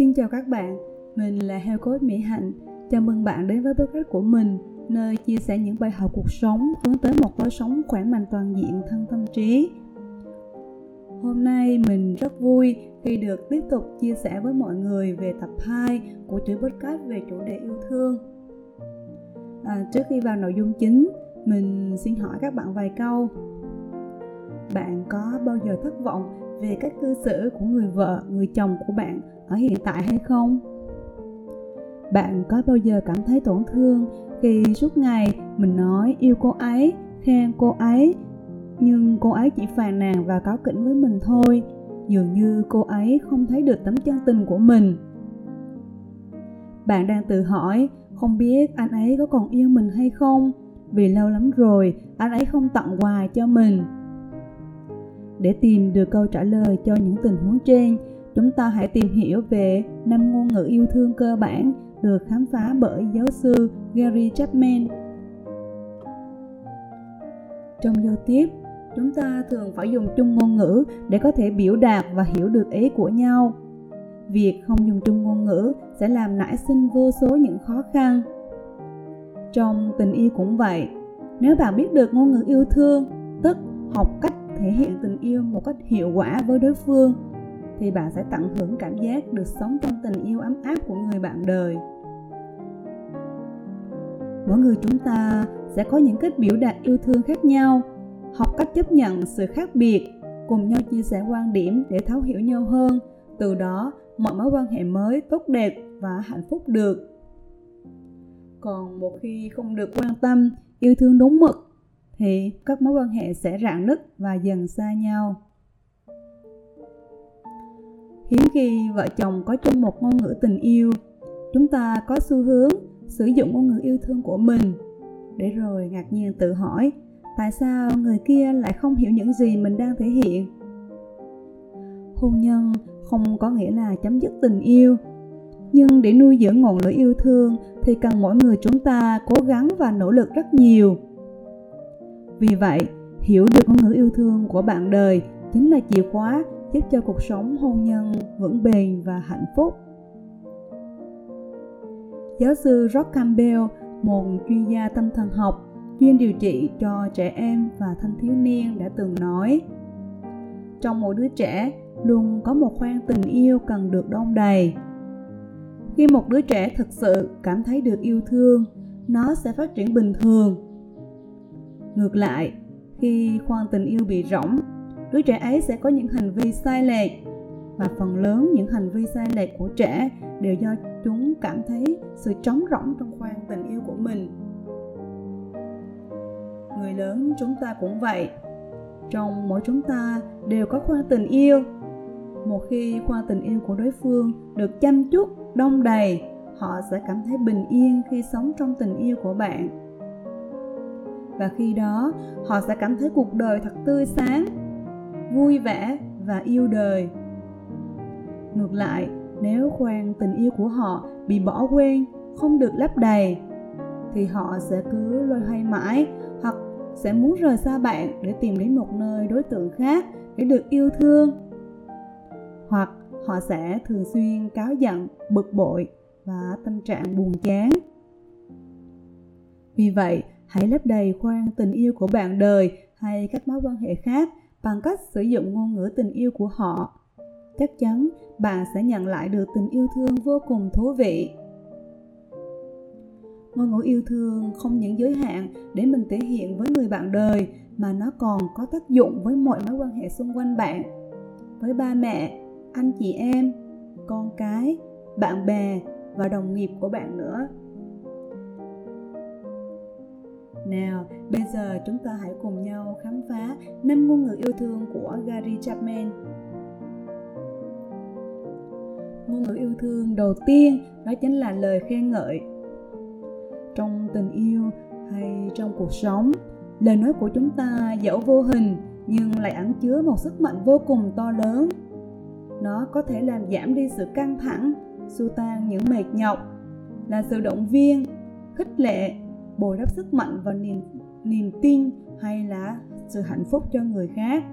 Xin chào các bạn, mình là Health Coach Mỹ Hạnh. Chào mừng bạn đến với podcast của mình, nơi chia sẻ những bài học cuộc sống hướng tới một lối sống khỏe mạnh toàn diện thân tâm trí. Hôm nay mình rất vui khi được tiếp tục chia sẻ với mọi người về tập 2 của chuỗi podcast về chủ đề yêu thương. Trước khi vào nội dung chính, mình xin hỏi các bạn vài câu. Bạn có bao giờ thất vọng về cách cư xử của người vợ, người chồng của bạn ở hiện tại hay không? Bạn có bao giờ cảm thấy tổn thương khi suốt ngày mình nói yêu cô ấy, khen cô ấy, nhưng cô ấy chỉ phàn nàn và cáu kỉnh với mình thôi, dường như cô ấy không thấy được tấm chân tình của mình? Bạn đang tự hỏi không biết anh ấy có còn yêu mình hay không, vì lâu lắm rồi anh ấy không tặng quà cho mình. Để tìm được câu trả lời cho những tình huống trên, chúng ta hãy tìm hiểu về 5 ngôn ngữ yêu thương cơ bản được khám phá bởi giáo sư Gary Chapman. Trong giao tiếp, chúng ta thường phải dùng chung ngôn ngữ để có thể biểu đạt và hiểu được ý của nhau. Việc không dùng chung ngôn ngữ sẽ làm nảy sinh vô số những khó khăn. Trong tình yêu cũng vậy, nếu bạn biết được ngôn ngữ yêu thương, tức học cách thể hiện tình yêu một cách hiệu quả với đối phương, thì bạn sẽ tận hưởng cảm giác được sống trong tình yêu ấm áp của người bạn đời. Mỗi người chúng ta sẽ có những cách biểu đạt yêu thương khác nhau. Học cách chấp nhận sự khác biệt, cùng nhau chia sẻ quan điểm để thấu hiểu nhau hơn, từ đó mọi mối quan hệ mới tốt đẹp và hạnh phúc được. Còn một khi không được quan tâm, yêu thương đúng mực, thì các mối quan hệ sẽ rạn nứt và dần xa nhau. Hiếm khi vợ chồng có chung một ngôn ngữ tình yêu, chúng ta có xu hướng sử dụng ngôn ngữ yêu thương của mình, để rồi ngạc nhiên tự hỏi tại sao người kia lại không hiểu những gì mình đang thể hiện. Hôn nhân không có nghĩa là chấm dứt tình yêu, nhưng để nuôi dưỡng ngọn lửa yêu thương thì cần mỗi người chúng ta cố gắng và nỗ lực rất nhiều. Vì vậy, hiểu được ngôn ngữ yêu thương của bạn đời chính là chìa khóa giúp cho cuộc sống hôn nhân vững bền và hạnh phúc. Giáo sư Ross Campbell, một chuyên gia tâm thần học, chuyên điều trị cho trẻ em và thanh thiếu niên đã từng nói: trong mỗi đứa trẻ luôn có một khoang tình yêu cần được đong đầy. Khi một đứa trẻ thực sự cảm thấy được yêu thương, nó sẽ phát triển bình thường. Ngược lại, khi khoang tình yêu bị rỗng, đứa trẻ ấy sẽ có những hành vi sai lệch, và phần lớn những hành vi sai lệch của trẻ đều do chúng cảm thấy sự trống rỗng trong khoang tình yêu của mình. Người lớn chúng ta cũng vậy, trong mỗi chúng ta đều có khoang tình yêu. Một khi khoang tình yêu của đối phương được chăm chút, đong đầy, họ sẽ cảm thấy bình yên khi sống trong tình yêu của bạn. Và khi đó, họ sẽ cảm thấy cuộc đời thật tươi sáng, vui vẻ và yêu đời. Ngược lại, nếu khoang tình yêu của họ bị bỏ quên, không được lấp đầy, thì họ sẽ cứ loay hoay mãi, hoặc sẽ muốn rời xa bạn để tìm đến một nơi đối tượng khác để được yêu thương. Hoặc họ sẽ thường xuyên cáu giận, bực bội và tâm trạng buồn chán. Vì vậy, hãy lấp đầy khoang tình yêu của bạn đời hay các mối quan hệ khác bằng cách sử dụng ngôn ngữ tình yêu của họ. Chắc chắn bạn sẽ nhận lại được tình yêu thương vô cùng thú vị. Ngôn ngữ yêu thương không những giới hạn để mình thể hiện với người bạn đời, mà nó còn có tác dụng với mọi mối quan hệ xung quanh bạn, với ba mẹ, anh chị em, con cái, bạn bè và đồng nghiệp của bạn nữa. Nào, bây giờ chúng ta hãy cùng nhau khám phá 5 ngôn ngữ yêu thương của Gary Chapman. Ngôn ngữ yêu thương đầu tiên đó chính là lời khen ngợi. Trong tình yêu hay trong cuộc sống, lời nói của chúng ta dẫu vô hình nhưng lại ẩn chứa một sức mạnh vô cùng to lớn. Nó có thể làm giảm đi sự căng thẳng, xua tan những mệt nhọc, là sự động viên, khích lệ, bồi đắp sức mạnh và niềm tin hay là sự hạnh phúc cho người khác.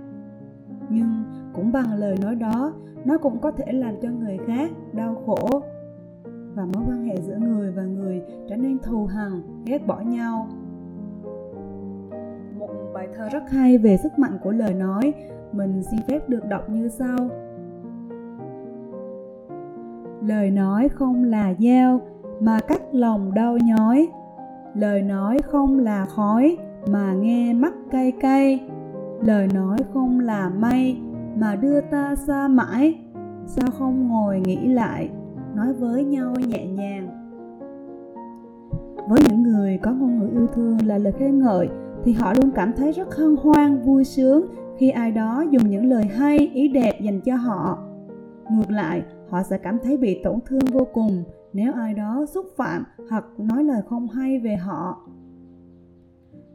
Nhưng cũng bằng lời nói đó, nó cũng có thể làm cho người khác đau khổ. Và mối quan hệ giữa người và người trở nên thù hằn, ghét bỏ nhau. Một bài thơ rất hay về sức mạnh của lời nói, mình xin phép được đọc như sau. Lời nói không là dao, mà cắt lòng đau nhói. Lời nói không là khói, mà nghe mắt cay cay. Lời nói không là mây, mà đưa ta xa mãi. Sao không ngồi nghĩ lại, nói với nhau nhẹ nhàng. Với những người có ngôn ngữ yêu thương là lời khen ngợi, thì họ luôn cảm thấy rất hân hoan, vui sướng khi ai đó dùng những lời hay, ý đẹp dành cho họ. Ngược lại, họ sẽ cảm thấy bị tổn thương vô cùng nếu ai đó xúc phạm hoặc nói lời không hay về họ.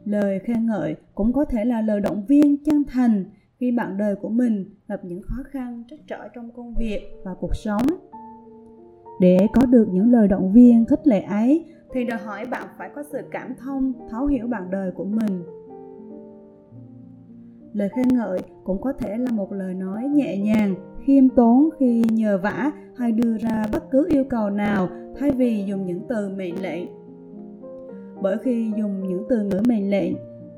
Lời khen ngợi cũng có thể là lời động viên chân thành khi bạn đời của mình gặp những khó khăn trắc trở trong công việc và cuộc sống. Để có được những lời động viên khích lệ ấy thì đòi hỏi bạn phải có sự cảm thông, thấu hiểu bạn đời của mình. Lời khen ngợi cũng có thể là một lời nói nhẹ nhàng, khiêm tốn khi nhờ vả hay đưa ra bất cứ yêu cầu nào thay vì dùng những từ mệnh lệnh. Bởi khi dùng những từ ngữ mệnh lệnh,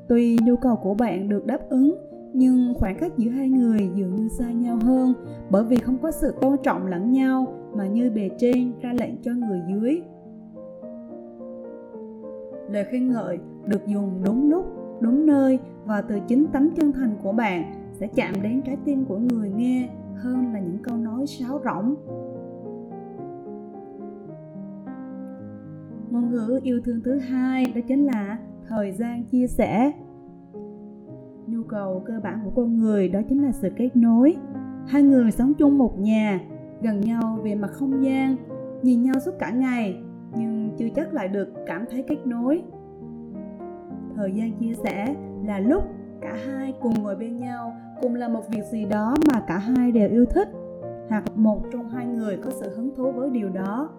tuy nhu cầu của bạn được đáp ứng, nhưng khoảng cách giữa hai người dường như xa nhau hơn, bởi vì không có sự tôn trọng lẫn nhau mà như bề trên ra lệnh cho người dưới. Lời khen ngợi được dùng đúng lúc, đúng nơi và từ chính tấm chân thành của bạn sẽ chạm đến trái tim của người nghe hơn là những câu nói sáo rỗng. Ngôn ngữ yêu thương thứ hai đó chính là thời gian chia sẻ. Nhu cầu cơ bản của con người đó chính là sự kết nối. Hai người sống chung một nhà, gần nhau về mặt không gian, nhìn nhau suốt cả ngày nhưng chưa chắc lại được cảm thấy kết nối. Thời gian chia sẻ là lúc cả hai cùng ngồi bên nhau, cùng làm một việc gì đó mà cả hai đều yêu thích, hoặc một trong hai người có sự hứng thú với điều đó.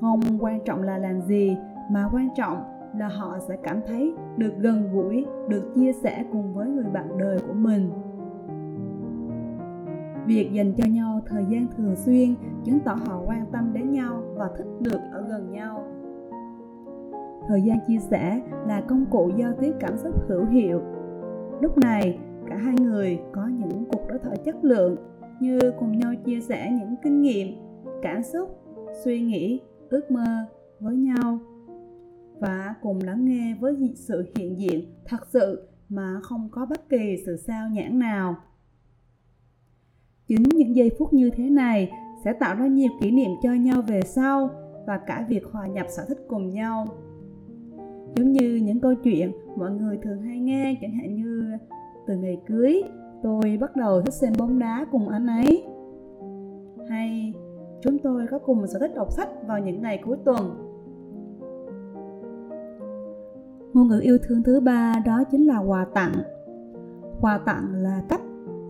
Không quan trọng là làm gì, mà quan trọng là họ sẽ cảm thấy được gần gũi, được chia sẻ cùng với người bạn đời của mình. Việc dành cho nhau thời gian thường xuyên chứng tỏ họ quan tâm đến nhau và thích được ở gần nhau. Thời gian chia sẻ là công cụ giao tiếp cảm xúc hữu hiệu. Lúc này, cả hai người có những cuộc đối thoại chất lượng như cùng nhau chia sẻ những kinh nghiệm, cảm xúc, suy nghĩ, ước mơ với nhau và cùng lắng nghe với sự hiện diện thật sự mà không có bất kỳ sự sao nhãng nào. Chính những giây phút như thế này sẽ tạo ra nhiều kỷ niệm cho nhau về sau và cả việc hòa nhập sở thích cùng nhau. Giống như những câu chuyện mọi người thường hay nghe, chẳng hạn như từ ngày cưới tôi bắt đầu thích xem bóng đá cùng anh ấy, hay chúng tôi có cùng sở thích đọc sách vào những ngày cuối tuần. Ngôn ngữ yêu thương thứ ba đó chính là quà tặng. Quà tặng là cách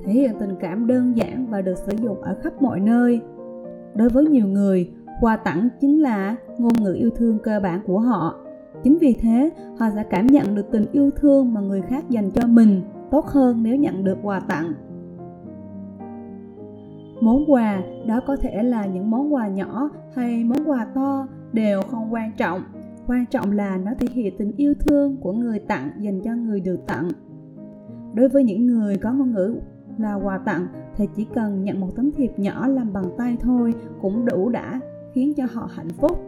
thể hiện tình cảm đơn giản và được sử dụng ở khắp mọi nơi. Đối với nhiều người, quà tặng chính là ngôn ngữ yêu thương cơ bản của họ. Chính vì thế, họ sẽ cảm nhận được tình yêu thương mà người khác dành cho mình tốt hơn nếu nhận được quà tặng. Món quà đó có thể là những món quà nhỏ hay món quà to đều không quan trọng. Quan trọng là nó thể hiện tình yêu thương của người tặng dành cho người được tặng. Đối với những người có ngôn ngữ là quà tặng thì chỉ cần nhận một tấm thiệp nhỏ làm bằng tay thôi cũng đủ đã khiến cho họ hạnh phúc.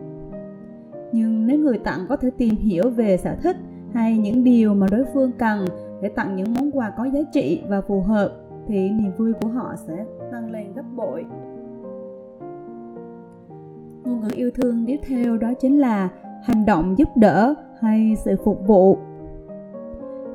Nhưng nếu người tặng có thể tìm hiểu về sở thích hay những điều mà đối phương cần để tặng những món quà có giá trị và phù hợp thì niềm vui của họ sẽ tăng lên gấp bội. Ngôn ngữ yêu thương tiếp theo đó chính là hành động giúp đỡ hay sự phục vụ.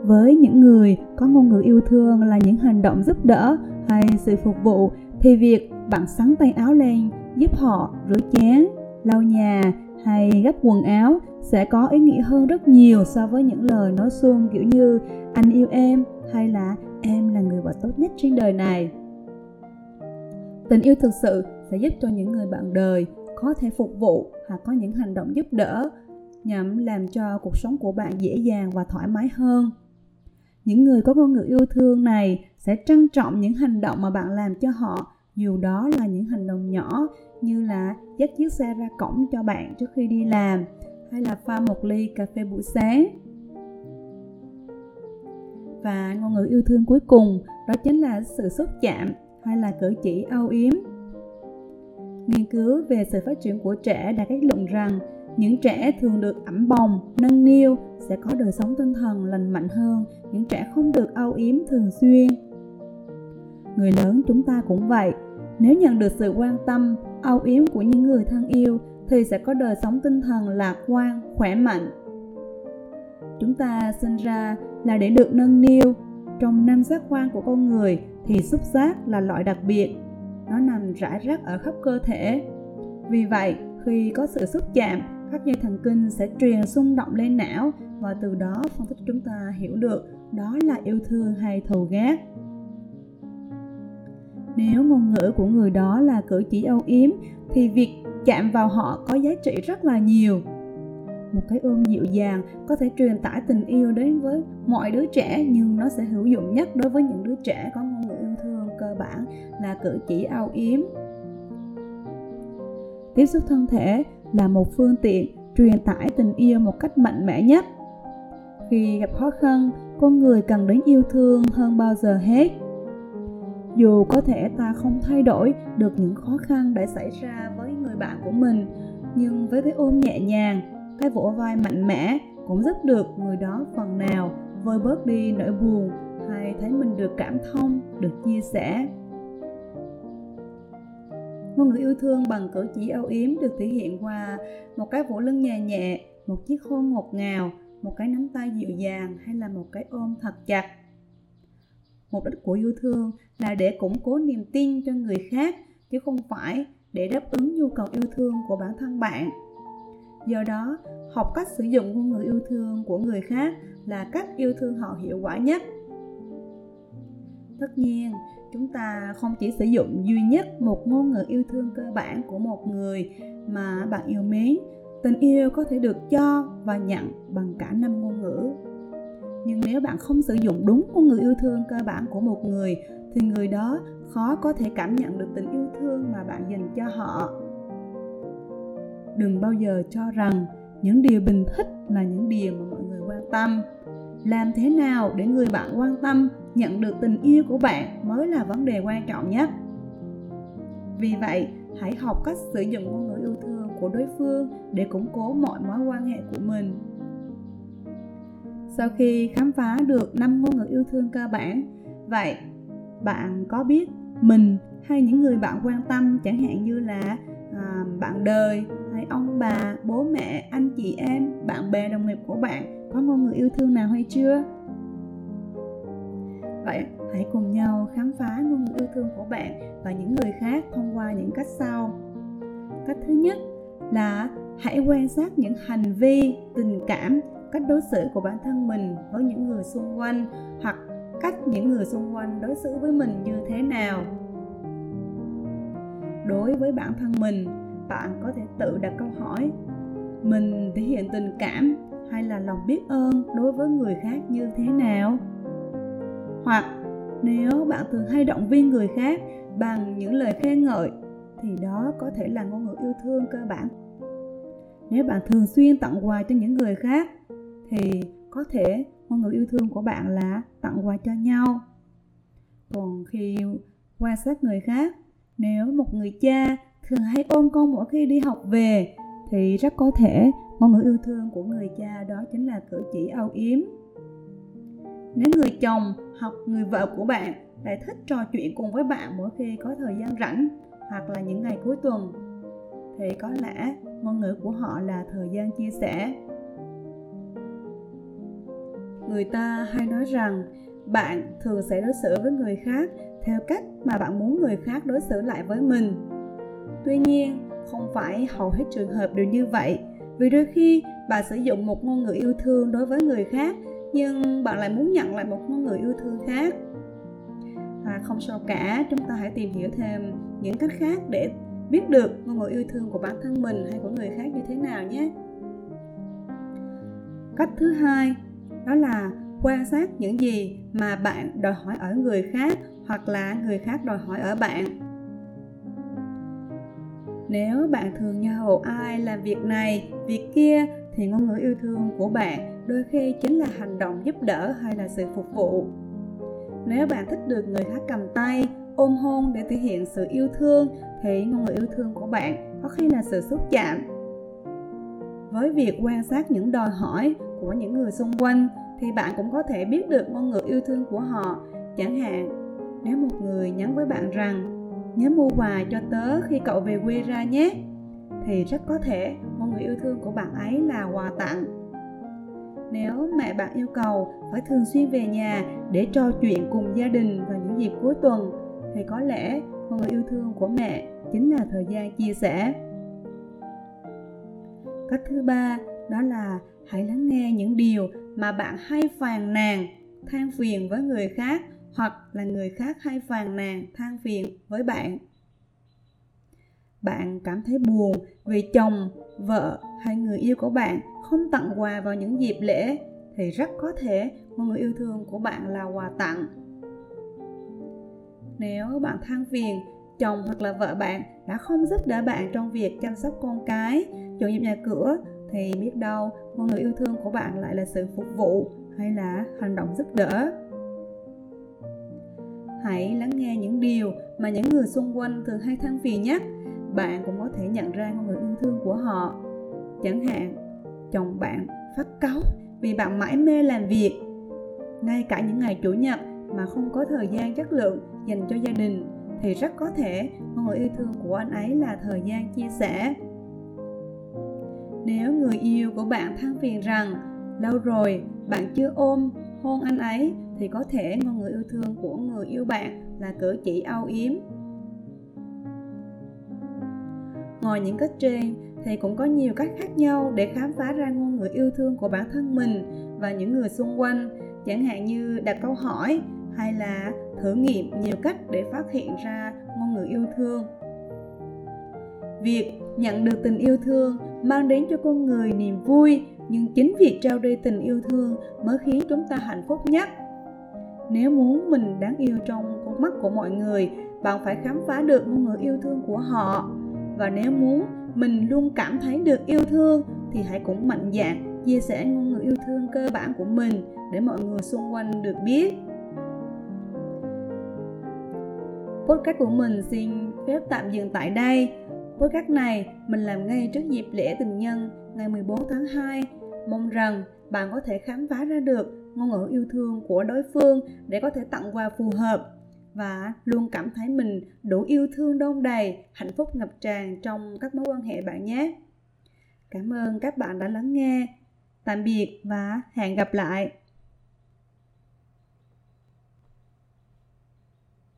Với những người có ngôn ngữ yêu thương là những hành động giúp đỡ hay sự phục vụ thì việc bạn xắn tay áo lên giúp họ rửa chén, lau nhà hay gấp quần áo sẽ có ý nghĩa hơn rất nhiều so với những lời nói suông kiểu như anh yêu em hay là em là người bạn tốt nhất trên đời này. Tình yêu thực sự sẽ giúp cho những người bạn đời có thể phục vụ hoặc có những hành động giúp đỡ nhằm làm cho cuộc sống của bạn dễ dàng và thoải mái hơn. Những người có ngôn ngữ yêu thương này sẽ trân trọng những hành động mà bạn làm cho họ, dù đó là những hành động nhỏ như là dắt chiếc xe ra cổng cho bạn trước khi đi làm, hay là pha một ly cà phê buổi sáng. Và ngôn ngữ yêu thương cuối cùng đó chính là sự xúc chạm hay là cử chỉ âu yếm. Nghiên cứu về sự phát triển của trẻ đã kết luận rằng những trẻ thường được ẵm bồng, nâng niu sẽ có đời sống tinh thần lành mạnh hơn những trẻ không được âu yếm thường xuyên. Người lớn chúng ta cũng vậy. Nếu nhận được sự quan tâm, âu yếm của những người thân yêu thì sẽ có đời sống tinh thần lạc quan, khỏe mạnh. Chúng ta sinh ra là để được nâng niu. Trong năm giác quan của con người thì xúc giác là loại đặc biệt. Nó nằm rải rác ở khắp cơ thể. Vì vậy, khi có sự xúc chạm, các dây thần kinh sẽ truyền xung động lên não và từ đó phân tích chúng ta hiểu được đó là yêu thương hay thù ghét. Nếu ngôn ngữ của người đó là cử chỉ âu yếm thì việc chạm vào họ có giá trị rất là nhiều. Một cái ôm dịu dàng có thể truyền tải tình yêu đến với mọi đứa trẻ, nhưng nó sẽ hữu dụng nhất đối với những đứa trẻ có ngôn ngữ yêu thương cơ bản là cử chỉ âu yếm. Tiếp xúc thân thể là một phương tiện truyền tải tình yêu một cách mạnh mẽ nhất. Khi gặp khó khăn, con người cần đến yêu thương hơn bao giờ hết. Dù có thể ta không thay đổi được những khó khăn đã xảy ra với người bạn của mình, nhưng với cái ôm nhẹ nhàng, cái vỗ vai mạnh mẽ cũng giúp được người đó phần nào vơi bớt đi nỗi buồn hay thấy mình được cảm thông, được chia sẻ. Ngôn ngữ yêu thương bằng cử chỉ âu yếm được thể hiện qua một cái vỗ lưng nhẹ nhẹ, một chiếc hôn ngọt ngào, một cái nắm tay dịu dàng hay là một cái ôm thật chặt. Mục đích của yêu thương là để củng cố niềm tin cho người khác, chứ không phải để đáp ứng nhu cầu yêu thương của bản thân bạn. Do đó, học cách sử dụng ngôn ngữ yêu thương của người khác là cách yêu thương họ hiệu quả nhất. Tất nhiên, chúng ta không chỉ sử dụng duy nhất một ngôn ngữ yêu thương cơ bản của một người mà bạn yêu mến. Tình yêu có thể được cho và nhận bằng cả 5 ngôn ngữ. Nhưng nếu bạn không sử dụng đúng ngôn ngữ yêu thương cơ bản của một người thì người đó khó có thể cảm nhận được tình yêu thương mà bạn dành cho họ. Đừng bao giờ cho rằng những điều mình thích là những điều mà mọi người quan tâm. Làm thế nào để người bạn quan tâm nhận được tình yêu của bạn mới là vấn đề quan trọng nhất. Vì vậy, hãy học cách sử dụng ngôn ngữ yêu thương của đối phương để củng cố mọi mối quan hệ của mình. Sau khi khám phá được 5 ngôn ngữ yêu thương cơ bản, vậy bạn có biết mình hay những người bạn quan tâm, chẳng hạn như là bạn đời hay ông bà, bố mẹ, anh chị em, bạn bè, đồng nghiệp của bạn có ngôn ngữ yêu thương nào hay chưa? Vậy hãy cùng nhau khám phá ngôn ngữ yêu thương của bạn và những người khác thông qua những cách sau. Cách thứ nhất là hãy quan sát những hành vi, tình cảm, cách đối xử của bản thân mình với những người xung quanh, hoặc cách những người xung quanh đối xử với mình như thế nào. Đối với bản thân mình, bạn có thể tự đặt câu hỏi: mình thể hiện tình cảm hay là lòng biết ơn đối với người khác như thế nào? Hoặc nếu bạn thường hay động viên người khác bằng những lời khen ngợi thì đó có thể là ngôn ngữ yêu thương cơ bản. Nếu bạn thường xuyên tặng quà cho những người khác thì có thể ngôn ngữ yêu thương của bạn là tặng quà cho nhau. Còn khi quan sát người khác, nếu một người cha thường hay ôm con mỗi khi đi học về thì rất có thể ngôn ngữ yêu thương của người cha đó chính là cử chỉ âu yếm. Nếu người chồng hoặc người vợ của bạn lại thích trò chuyện cùng với bạn mỗi khi có thời gian rảnh hoặc là những ngày cuối tuần thì có lẽ ngôn ngữ của họ là thời gian chia sẻ. Người ta hay nói rằng bạn thường sẽ đối xử với người khác theo cách mà bạn muốn người khác đối xử lại với mình. Tuy nhiên, không phải hầu hết trường hợp đều như vậy, vì đôi khi bạn sử dụng một ngôn ngữ yêu thương đối với người khác nhưng bạn lại muốn nhận lại một ngôn ngữ yêu thương khác. Không sao cả, chúng ta hãy tìm hiểu thêm những cách khác để biết được ngôn ngữ yêu thương của bản thân mình hay của người khác như thế nào nhé. Cách thứ hai đó là quan sát những gì mà bạn đòi hỏi ở người khác hoặc là người khác đòi hỏi ở bạn. Nếu bạn thường nhào ai làm việc này, việc kia thì ngôn ngữ yêu thương của bạn đôi khi chính là hành động giúp đỡ hay là sự phục vụ. Nếu bạn thích được người khác cầm tay, ôm hôn để thể hiện sự yêu thương thì ngôn ngữ yêu thương của bạn có khi là sự xúc chạm. Với việc quan sát những đòi hỏi của những người xung quanh thì bạn cũng có thể biết được ngôn ngữ yêu thương của họ. Chẳng hạn, nếu một người nhắn với bạn rằng nhớ mua quà cho tớ khi cậu về quê ra nhé, thì rất có thể ngôn ngữ yêu thương của bạn ấy là quà tặng. Nếu mẹ bạn yêu cầu phải thường xuyên về nhà để trò chuyện cùng gia đình vào những dịp cuối tuần, thì có lẽ ngôn ngữ yêu thương của mẹ chính là thời gian chia sẻ. Cách thứ ba đó là hãy lắng nghe những điều mà bạn hay phàn nàn, than phiền với người khác hoặc là người khác hay phàn nàn, than phiền với bạn. Bạn cảm thấy buồn vì chồng, vợ hay người yêu của bạn không tặng quà vào những dịp lễ thì rất có thể ngôn ngữ yêu thương của bạn là quà tặng. Nếu bạn than phiền chồng hoặc là vợ bạn đã không giúp đỡ bạn trong việc chăm sóc con cái, dọn dẹp nhà cửa thì biết đâu ngôn ngữ yêu thương của bạn lại là sự phục vụ hay là hành động giúp đỡ. Hãy lắng nghe những điều mà những người xung quanh thường hay than phiền nhất. Bạn cũng có thể nhận ra ngôn ngữ yêu thương của họ. Chẳng hạn, chồng bạn phát cáu vì bạn mãi mê làm việc, ngay cả những ngày chủ nhật mà không có thời gian chất lượng dành cho gia đình, thì rất có thể ngôn ngữ yêu thương của anh ấy là thời gian chia sẻ. Nếu người yêu của bạn than phiền rằng lâu rồi bạn chưa ôm, hôn anh ấy, thì có thể ngôn ngữ yêu thương của người yêu bạn là cử chỉ âu yếm. Ngoài những cách trên thì cũng có nhiều cách khác nhau để khám phá ra ngôn ngữ yêu thương của bản thân mình và những người xung quanh, chẳng hạn như đặt câu hỏi hay là thử nghiệm nhiều cách để phát hiện ra ngôn ngữ yêu thương. Việc nhận được tình yêu thương mang đến cho con người niềm vui, nhưng chính việc trao đi tình yêu thương mới khiến chúng ta hạnh phúc nhất. Nếu muốn mình đáng yêu trong con mắt của mọi người, bạn phải khám phá được ngôn ngữ yêu thương của họ. Và nếu muốn mình luôn cảm thấy được yêu thương thì hãy cũng mạnh dạn chia sẻ ngôn ngữ yêu thương cơ bản của mình để mọi người xung quanh được biết. Podcast của mình xin phép tạm dừng tại đây. Podcast này mình làm ngay trước dịp lễ tình nhân ngày 14 tháng 2. Mong rằng bạn có thể khám phá ra được ngôn ngữ yêu thương của đối phương để có thể tặng quà phù hợp và luôn cảm thấy mình đủ yêu thương đong đầy, hạnh phúc ngập tràn trong các mối quan hệ bạn nhé. Cảm ơn các bạn đã lắng nghe. Tạm biệt và hẹn gặp lại.